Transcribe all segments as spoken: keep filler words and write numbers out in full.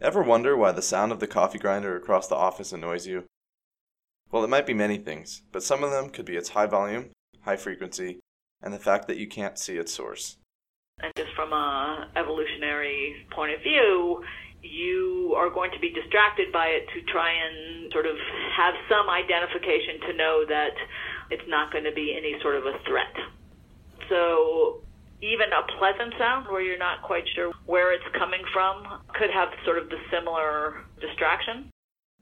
Ever wonder why the sound of the coffee grinder across the office annoys you? Well, it might be many things, but some of them could be its high volume, high frequency, and the fact that you can't see its source. And just from an evolutionary point of view, you are going to be distracted by it to try and sort of have some identification to know that it's not going to be any sort of a threat. So even a pleasant sound where you're not quite sure where it's coming from could have sort of the similar distraction.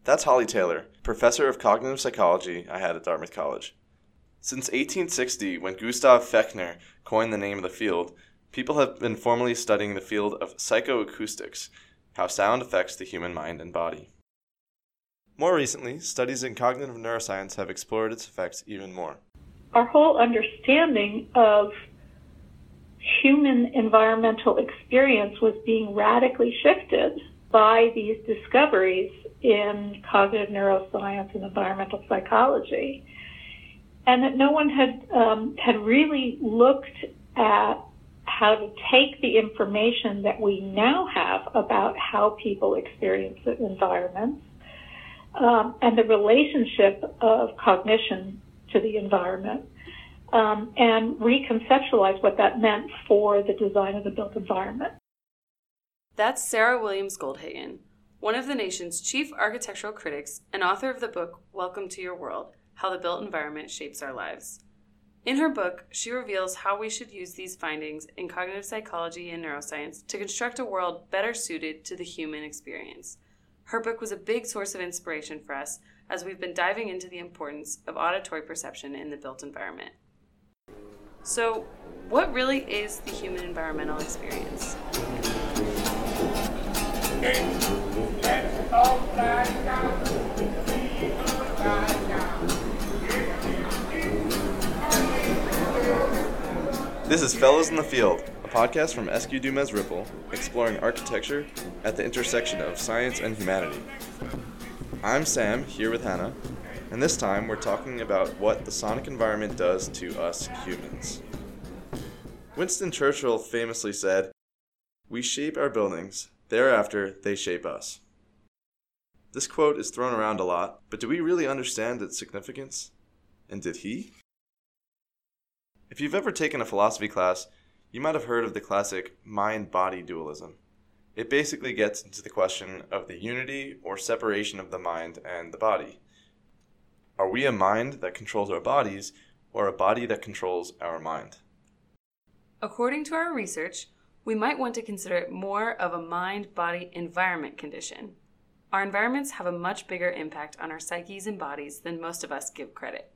That's Holly Taylor, professor of cognitive psychology I had at Dartmouth College. Since eighteen sixty, when Gustav Fechner coined the name of the field, people have been formally studying the field of psychoacoustics, how sound affects the human mind and body. More recently, studies in cognitive neuroscience have explored its effects even more. Our whole understanding of human environmental experience was being radically shifted by these discoveries in cognitive neuroscience and environmental psychology, and that no one had um, had really looked at how to take the information that we now have about how people experience the environments um, and the relationship of cognition to the environment um, and reconceptualize what that meant for the design of the built environment. That's Sarah Williams Goldhagen, one of the nation's chief architectural critics and author of the book Welcome to Your World, How the Built Environment Shapes Our Lives. In her book, she reveals how we should use these findings in cognitive psychology and neuroscience to construct a world better suited to the human experience. Her book was a big source of inspiration for us as we've been diving into the importance of auditory perception in the built environment. So, what really is the human environmental experience? This is Fellows in the Field, a podcast from S Q Ripple, exploring architecture at the intersection of science and humanity. I'm Sam, here with Hannah, and this time we're talking about what the sonic environment does to us humans. Winston Churchill famously said, "We shape our buildings, thereafter they shape us." This quote is thrown around a lot, but do we really understand its significance? And did he? If you've ever taken a philosophy class, you might have heard of the classic mind-body dualism. It basically gets into the question of the unity or separation of the mind and the body. Are we a mind that controls our bodies, or a body that controls our mind? According to our research, we might want to consider it more of a mind-body environment condition. Our environments have a much bigger impact on our psyches and bodies than most of us give credit.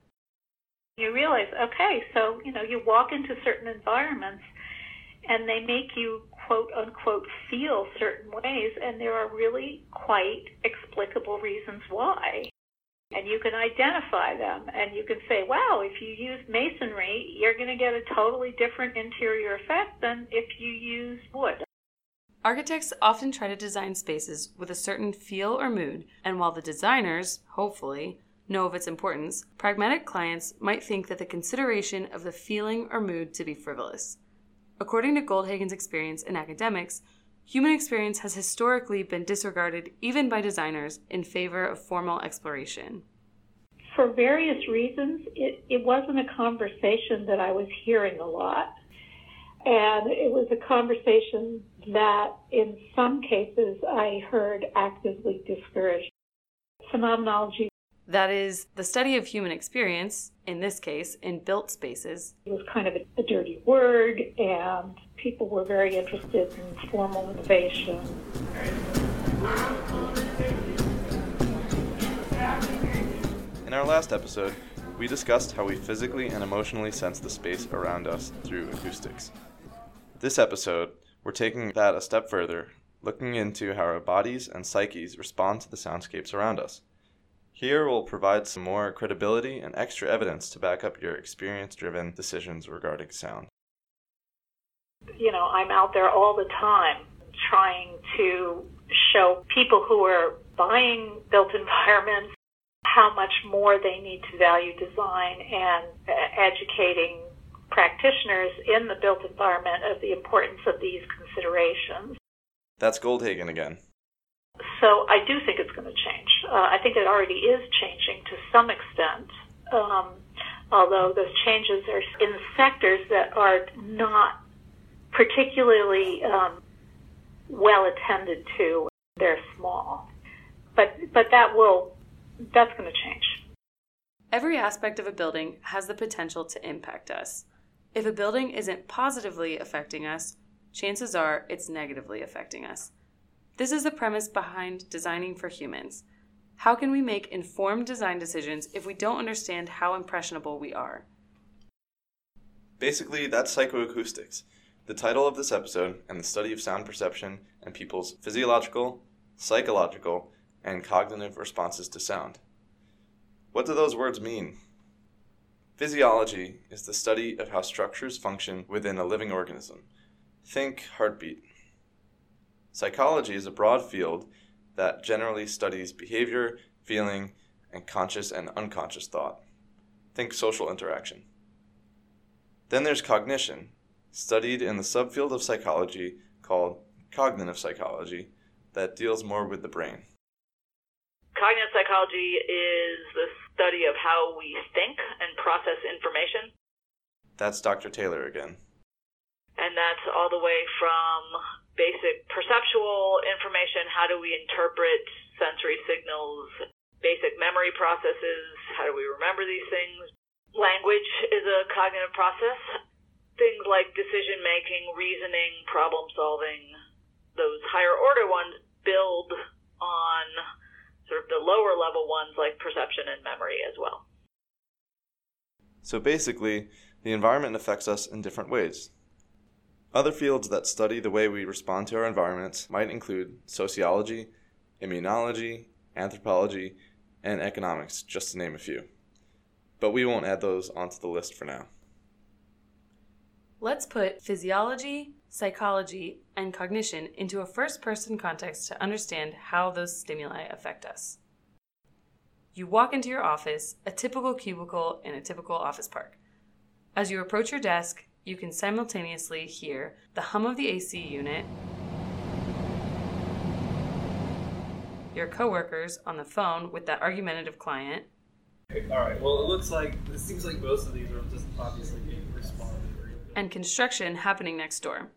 You realize, okay, so, you know, you walk into certain environments and they make you, quote, unquote, feel certain ways, and there are really quite explicable reasons why. And you can identify them, and you can say, wow, if you use masonry, you're going to get a totally different interior effect than if you use wood. Architects often try to design spaces with a certain feel or mood, and while the designers, hopefully, know of its importance, pragmatic clients might think that the consideration of the feeling or mood to be frivolous. According to Goldhagen's experience in academics, human experience has historically been disregarded even by designers in favor of formal exploration. For various reasons, it, it wasn't a conversation that I was hearing a lot. And it was a conversation that in some cases I heard actively discouraged. Phenomenology, that is, the study of human experience, in this case, in built spaces. It was kind of a, a dirty word, and people were very interested in formal innovation. In our last episode, we discussed how we physically and emotionally sense the space around us through acoustics. This episode, we're taking that a step further, looking into how our bodies and psyches respond to the soundscapes around us. Here we'll provide some more credibility and extra evidence to back up your experience-driven decisions regarding sound. You know, I'm out there all the time trying to show people who are buying built environments how much more they need to value design, and educating practitioners in the built environment of the importance of these considerations. That's Goldhagen again. So I do think it's going to change. Uh, I think it already is changing to some extent, um, although those changes are in sectors that are not particularly um, well attended to. They're small. But but that will, that's going to change. Every aspect of a building has the potential to impact us. If a building isn't positively affecting us, chances are it's negatively affecting us. This is the premise behind designing for humans. How can we make informed design decisions if we don't understand how impressionable we are? Basically, that's psychoacoustics, the title of this episode and the study of sound perception and people's physiological, psychological, and cognitive responses to sound. What do those words mean? Physiology is the study of how structures function within a living organism. Think heartbeat. Psychology is a broad field that generally studies behavior, feeling, and conscious and unconscious thought. Think social interaction. Then there's cognition, studied in the subfield of psychology called cognitive psychology, that deals more with the brain. Cognitive psychology is the study of how we think and process information. That's Doctor Taylor again. And that's all the way from basic perceptual information, how do we interpret sensory signals, basic memory processes, how do we remember these things. Language is a cognitive process. Things like decision-making, reasoning, problem-solving, those higher-order ones build on sort of the lower-level ones like perception and memory as well. So basically, the environment affects us in different ways. Other fields that study the way we respond to our environments might include sociology, immunology, anthropology, and economics, just to name a few. But we won't add those onto the list for now. Let's put physiology, psychology, and cognition into a first-person context to understand how those stimuli affect us. You walk into your office, a typical cubicle in a typical office park. As you approach your desk, you can simultaneously hear the hum of the A C unit, your coworkers on the phone with that argumentative client. All right, well, it looks like, it seems like most of these are just obviously being responded. And construction happening next door.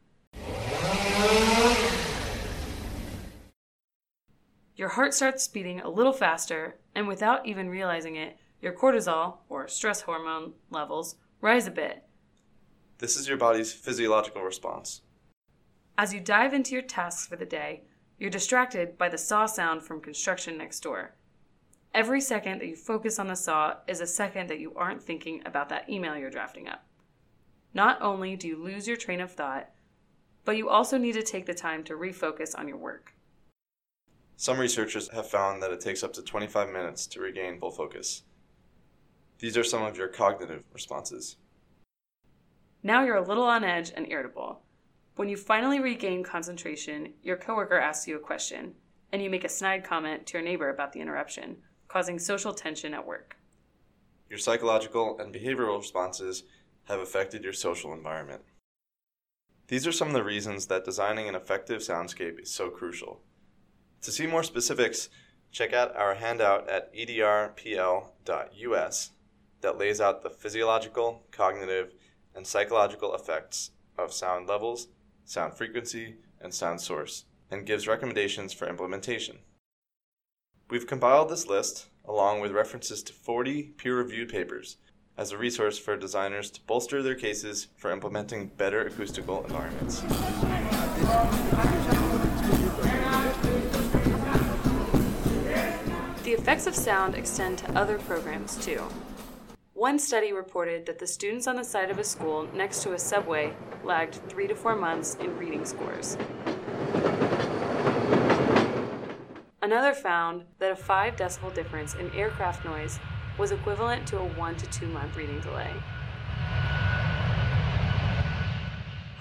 Your heart starts beating a little faster, and without even realizing it, your cortisol, or stress hormone, levels rise a bit. This is your body's physiological response. As you dive into your tasks for the day, you're distracted by the saw sound from construction next door. Every second that you focus on the saw is a second that you aren't thinking about that email you're drafting up. Not only do you lose your train of thought, but you also need to take the time to refocus on your work. Some researchers have found that it takes up to twenty-five minutes to regain full focus. These are some of your cognitive responses. Now you're a little on edge and irritable. When you finally regain concentration, your coworker asks you a question, and you make a snide comment to your neighbor about the interruption, causing social tension at work. Your psychological and behavioral responses have affected your social environment. These are some of the reasons that designing an effective soundscape is so crucial. To see more specifics, check out our handout at E D R P L dot U S that lays out the physiological, cognitive, and psychological effects of sound levels, sound frequency, and sound source, and gives recommendations for implementation. We've compiled this list, along with references to forty peer-reviewed papers, as a resource for designers to bolster their cases for implementing better acoustical environments. The effects of sound extend to other programs, too. One study reported that the students on the side of a school next to a subway lagged three to four months in reading scores. Another found that a five decibel difference in aircraft noise was equivalent to a one to two month reading delay.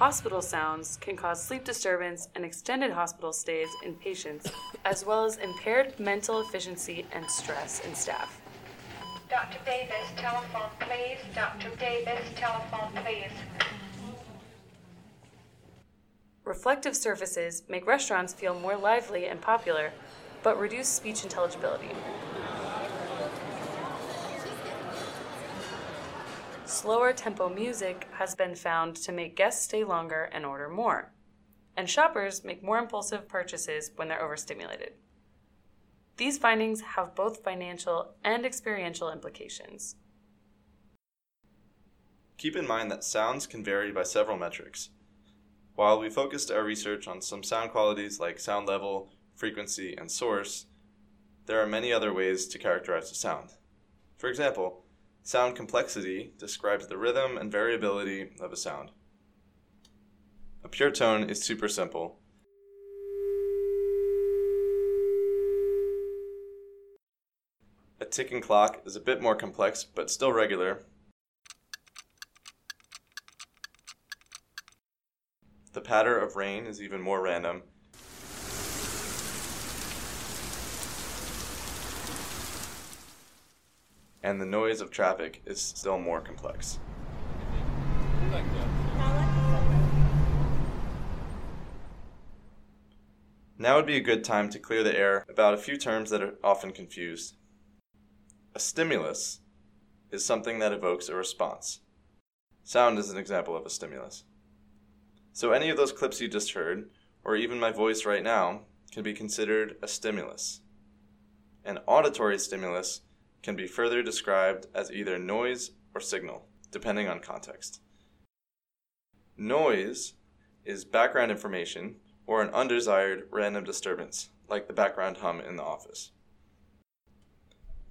Hospital sounds can cause sleep disturbance and extended hospital stays in patients, as well as impaired mental efficiency and stress in staff. Doctor Davis, telephone, please. Doctor Davis, telephone, please. Reflective surfaces make restaurants feel more lively and popular, but reduce speech intelligibility. Slower tempo music has been found to make guests stay longer and order more, and shoppers make more impulsive purchases when they're overstimulated. These findings have both financial and experiential implications. Keep in mind that sounds can vary by several metrics. While we focused our research on some sound qualities like sound level, frequency, and source, there are many other ways to characterize a sound. For example, sound complexity describes the rhythm and variability of a sound. A pure tone is super simple. A ticking clock is a bit more complex, but still regular. The patter of rain is even more random. And the noise of traffic is still more complex. Now would be a good time to clear the air about a few terms that are often confused. A stimulus is something that evokes a response. Sound is an example of a stimulus. So any of those clips you just heard, or even my voice right now, can be considered a stimulus. An auditory stimulus can be further described as either noise or signal, depending on context. Noise is background information or an undesired random disturbance, like the background hum in the office.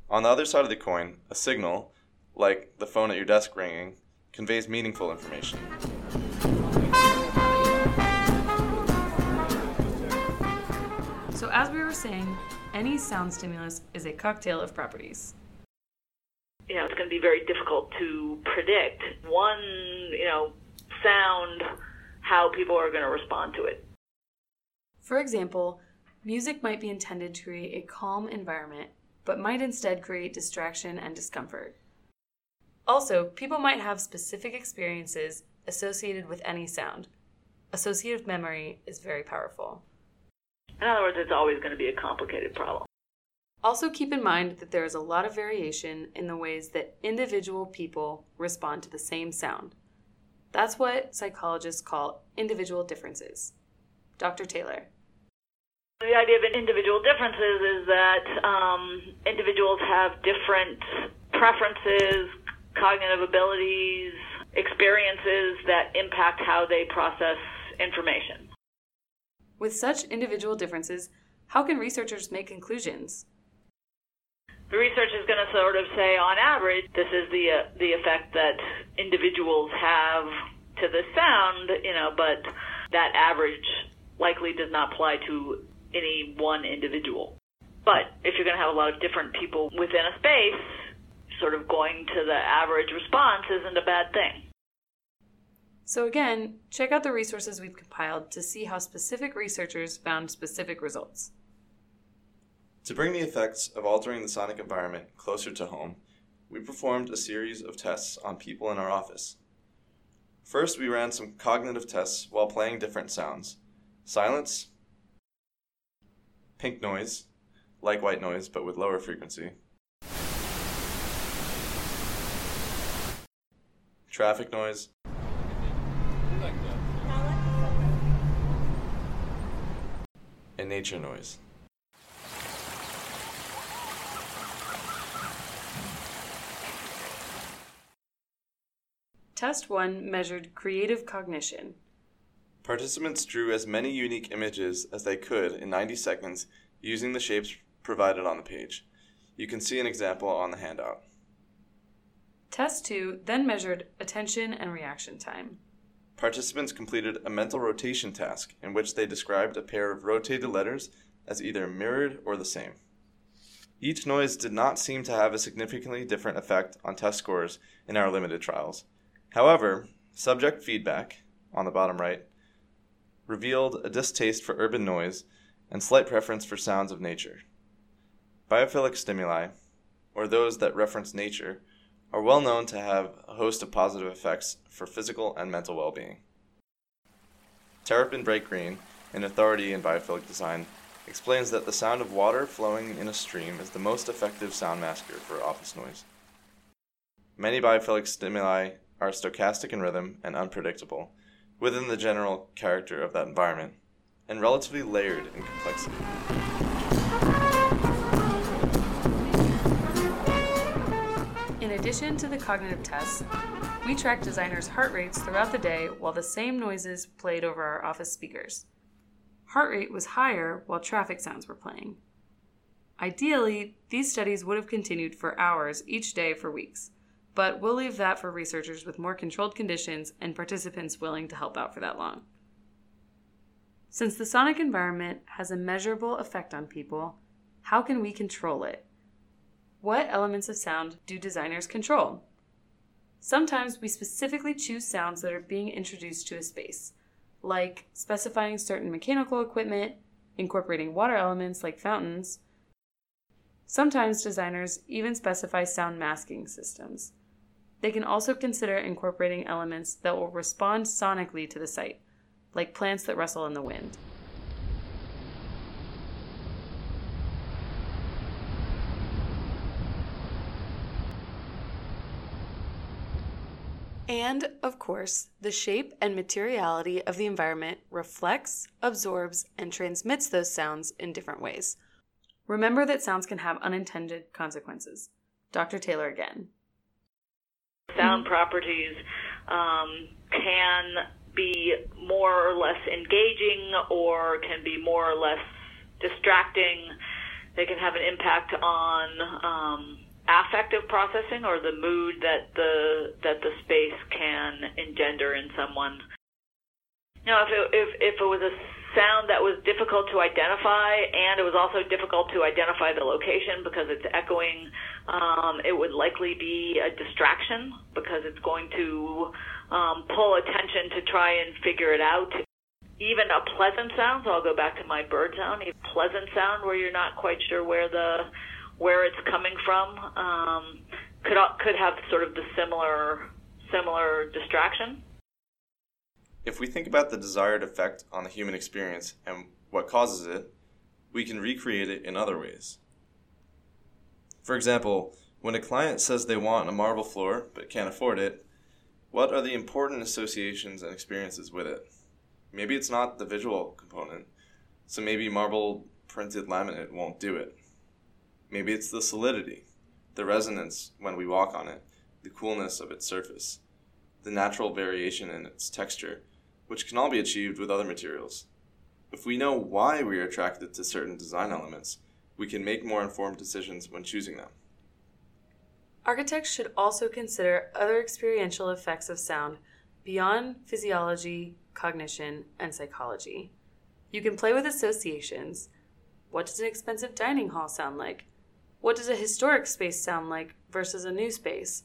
On the other side of the coin, a signal, like the phone at your desk ringing, conveys meaningful information. So as we were saying, any sound stimulus is a cocktail of properties. You know, it's going to be very difficult to predict one, you know, sound, how people are going to respond to it. For example, music might be intended to create a calm environment, but might instead create distraction and discomfort. Also, people might have specific experiences associated with any sound. Associative memory is very powerful. In other words, it's always going to be a complicated problem. Also keep in mind that there is a lot of variation in the ways that individual people respond to the same sound. That's what psychologists call individual differences. Doctor Taylor. The idea of individual differences is that um, individuals have different preferences, cognitive abilities, experiences that impact how they process information. With such individual differences, how can researchers make conclusions? The research is going to sort of say, on average, this is the uh, the effect that individuals have to the sound, you know, but that average likely does not apply to any one individual. But if you're going to have a lot of different people within a space, sort of going to the average response isn't a bad thing. So again, check out the resources we've compiled to see how specific researchers found specific results. To bring the effects of altering the sonic environment closer to home, we performed a series of tests on people in our office. First, we ran some cognitive tests while playing different sounds. Silence, pink noise, like white noise but with lower frequency, traffic noise, and nature noise. Test one measured creative cognition. Participants drew as many unique images as they could in ninety seconds using the shapes provided on the page. You can see an example on the handout. Test two then measured attention and reaction time. Participants completed a mental rotation task in which they described a pair of rotated letters as either mirrored or the same. Each noise did not seem to have a significantly different effect on test scores in our limited trials. However, subject feedback, on the bottom right, revealed a distaste for urban noise and slight preference for sounds of nature. Biophilic stimuli, or those that reference nature, are well known to have a host of positive effects for physical and mental well-being. Terrapin Brightgreen, an authority in biophilic design, explains that the sound of water flowing in a stream is the most effective sound masker for office noise. Many biophilic stimuli are stochastic in rhythm and unpredictable within the general character of that environment, and relatively layered in complexity. In addition to the cognitive tests, we track designers' heart rates throughout the day while the same noises played over our office speakers. Heart rate was higher while traffic sounds were playing. Ideally, these studies would have continued for hours each day for weeks, but we'll leave that for researchers with more controlled conditions and participants willing to help out for that long. Since the sonic environment has a measurable effect on people, how can we control it? What elements of sound do designers control? Sometimes we specifically choose sounds that are being introduced to a space, like specifying certain mechanical equipment, incorporating water elements like fountains. Sometimes designers even specify sound masking systems. They can also consider incorporating elements that will respond sonically to the site, like plants that rustle in the wind. And, of course, the shape and materiality of the environment reflects, absorbs, and transmits those sounds in different ways. Remember that sounds can have unintended consequences. Doctor Taylor again. Sound properties um, can be more or less engaging or can be more or less distracting. They can have an impact on um, affective processing or the mood that the that the space can engender in someone. Now, if it, if if it was a sound that was difficult to identify, and it was also difficult to identify the location because it's echoing, um, it would likely be a distraction because it's going to um, pull attention to try and figure it out. Even a pleasant sound, so I'll go back to my bird sound, a pleasant sound where you're not quite sure where the where it's coming from, um, could could have sort of the similar similar distraction. If we think about the desired effect on the human experience and what causes it, we can recreate it in other ways. For example, when a client says they want a marble floor but can't afford it, what are the important associations and experiences with it? Maybe it's not the visual component, so maybe marble printed laminate won't do it. Maybe it's the solidity, the resonance when we walk on it, the coolness of its surface, the natural variation in its texture, which can all be achieved with other materials. If we know why we are attracted to certain design elements, we can make more informed decisions when choosing them. Architects should also consider other experiential effects of sound beyond physiology, cognition, and psychology. You can play with associations. What does an expensive dining hall sound like? What does a historic space sound like versus a new space?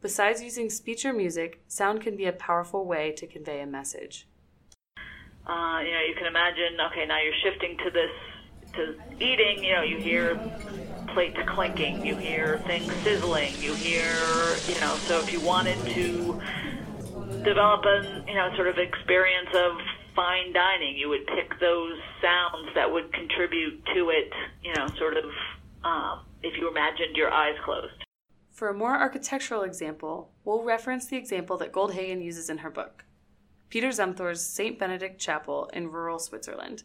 Besides using speech or music, sound can be a powerful way to convey a message. Uh, you know, you can imagine, okay, now you're shifting to this, to eating, you know, you hear plates clinking, you hear things sizzling, you hear, you know, so if you wanted to develop a, you know, sort of experience of fine dining, you would pick those sounds that would contribute to it, you know, sort of, um, if you imagined your eyes closed. For a more architectural example, we'll reference the example that Goldhagen uses in her book, Peter Zumthor's Saint Benedict Chapel in rural Switzerland.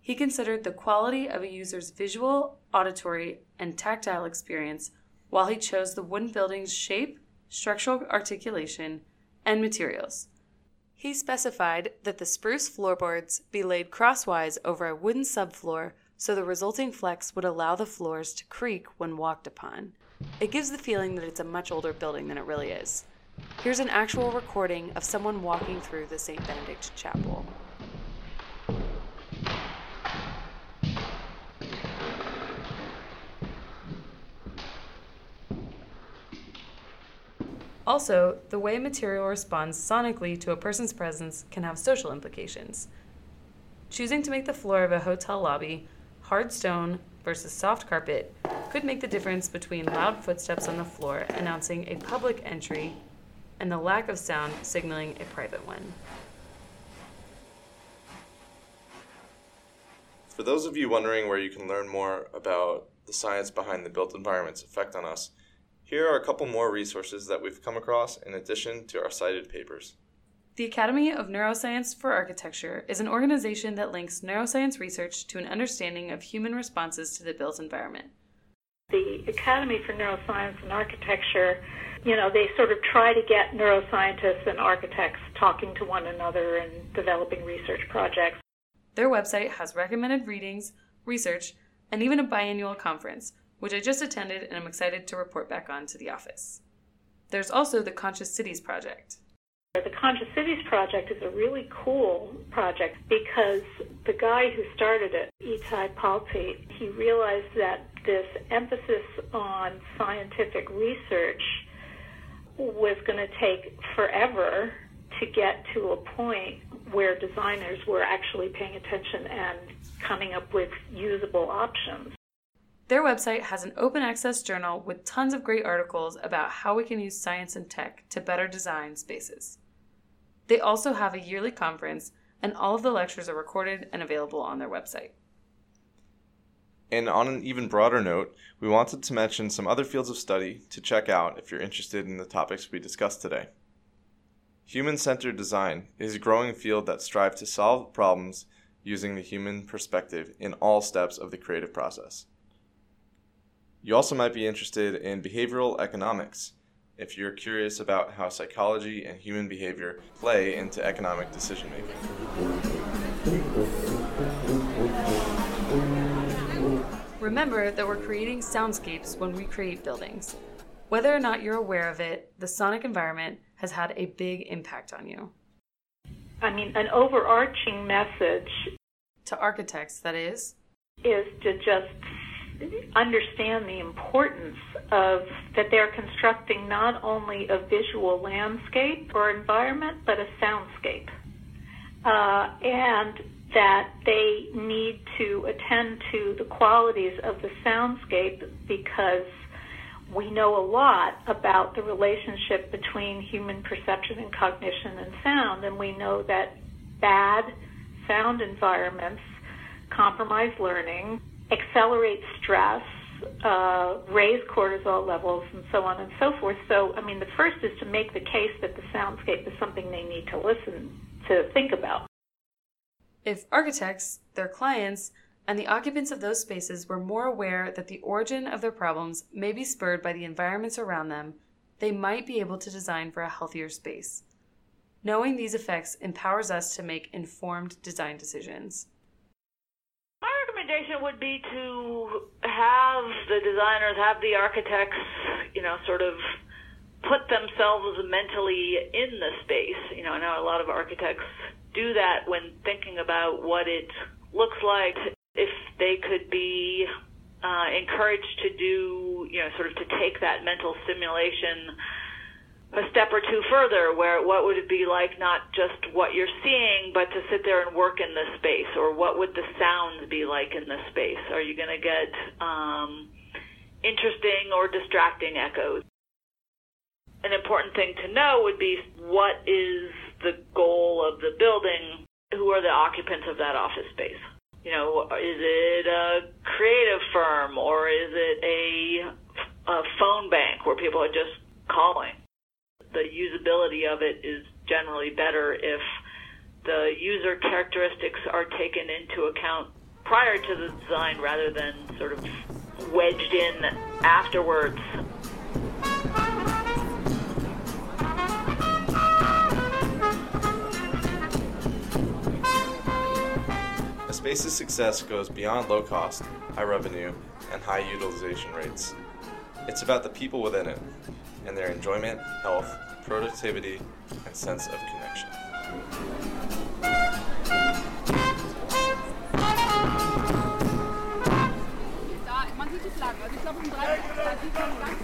He considered the quality of a user's visual, auditory, and tactile experience while he chose the wooden building's shape, structural articulation, and materials. He specified that the spruce floorboards be laid crosswise over a wooden subfloor so the resulting flex would allow the floors to creak when walked upon. It gives the feeling that it's a much older building than it really is. Here's an actual recording of someone walking through the Saint Benedict Chapel. Also, the way material responds sonically to a person's presence can have social implications. Choosing to make the floor of a hotel lobby hard stone versus soft carpet could make the difference between loud footsteps on the floor announcing a public entry and the lack of sound signaling a private one. For those of you wondering where you can learn more about the science behind the built environment's effect on us, here are a couple more resources that we've come across in addition to our cited papers. The Academy of Neuroscience for Architecture is an organization that links neuroscience research to an understanding of human responses to the built environment. The Academy for Neuroscience and Architecture, you know, they sort of try to get neuroscientists and architects talking to one another and developing research projects. Their website has recommended readings, research, and even a biannual conference, which I just attended and I'm excited to report back on to the office. There's also the Conscious Cities Project. The Conscious Cities Project is a really cool project because the guy who started it, Itai Palti, he realized that this emphasis on scientific research was going to take forever to get to a point where designers were actually paying attention and coming up with usable options. Their website has an open access journal with tons of great articles about how we can use science and tech to better design spaces. They also have a yearly conference, and all of the lectures are recorded and available on their website. And on an even broader note, we wanted to mention some other fields of study to check out if you're interested in the topics we discussed today. Human-centered design is a growing field that strives to solve problems using the human perspective in all steps of the creative process. You also might be interested in behavioral economics if you're curious about how psychology and human behavior play into economic decision making. Remember that we're creating soundscapes when we create buildings. Whether or not you're aware of it, the sonic environment has had a big impact on you. I mean, an overarching message to architects, that is, is to just understand the importance of that they're constructing not only a visual landscape or environment, but a soundscape. Uh, and that they need to attend to the qualities of the soundscape because we know a lot about the relationship between human perception and cognition and sound, and we know that bad sound environments compromise learning, accelerate stress, uh, raise cortisol levels, and so on and so forth. So, I mean, the first is to make the case that the soundscape is something they need to listen to, think about. If architects, their clients, and the occupants of those spaces were more aware that the origin of their problems may be spurred by the environments around them, they might be able to design for a healthier space. Knowing these effects empowers us to make informed design decisions. Would be to have the designers, have the architects, you know, sort of put themselves mentally in the space. You know, I know a lot of architects do that when thinking about what it looks like. If they could be uh, encouraged to do, you know, sort of to take that mental simulation a step or two further, where what would it be like, not just what you're seeing, but to sit there and work in this space, or what would the sounds be like in this space? Are you going to get um, interesting or distracting echoes? An important thing to know would be what is the goal of the building? Who are the occupants of that office space? You know, is it a creative firm, or is it a, a phone bank where people are just calling? The usability of it is generally better if the user characteristics are taken into account prior to the design rather than sort of wedged in afterwards. A space's success goes beyond low cost, high revenue, and high utilization rates. It's about the people within it, and their enjoyment, health, productivity, and sense of connection.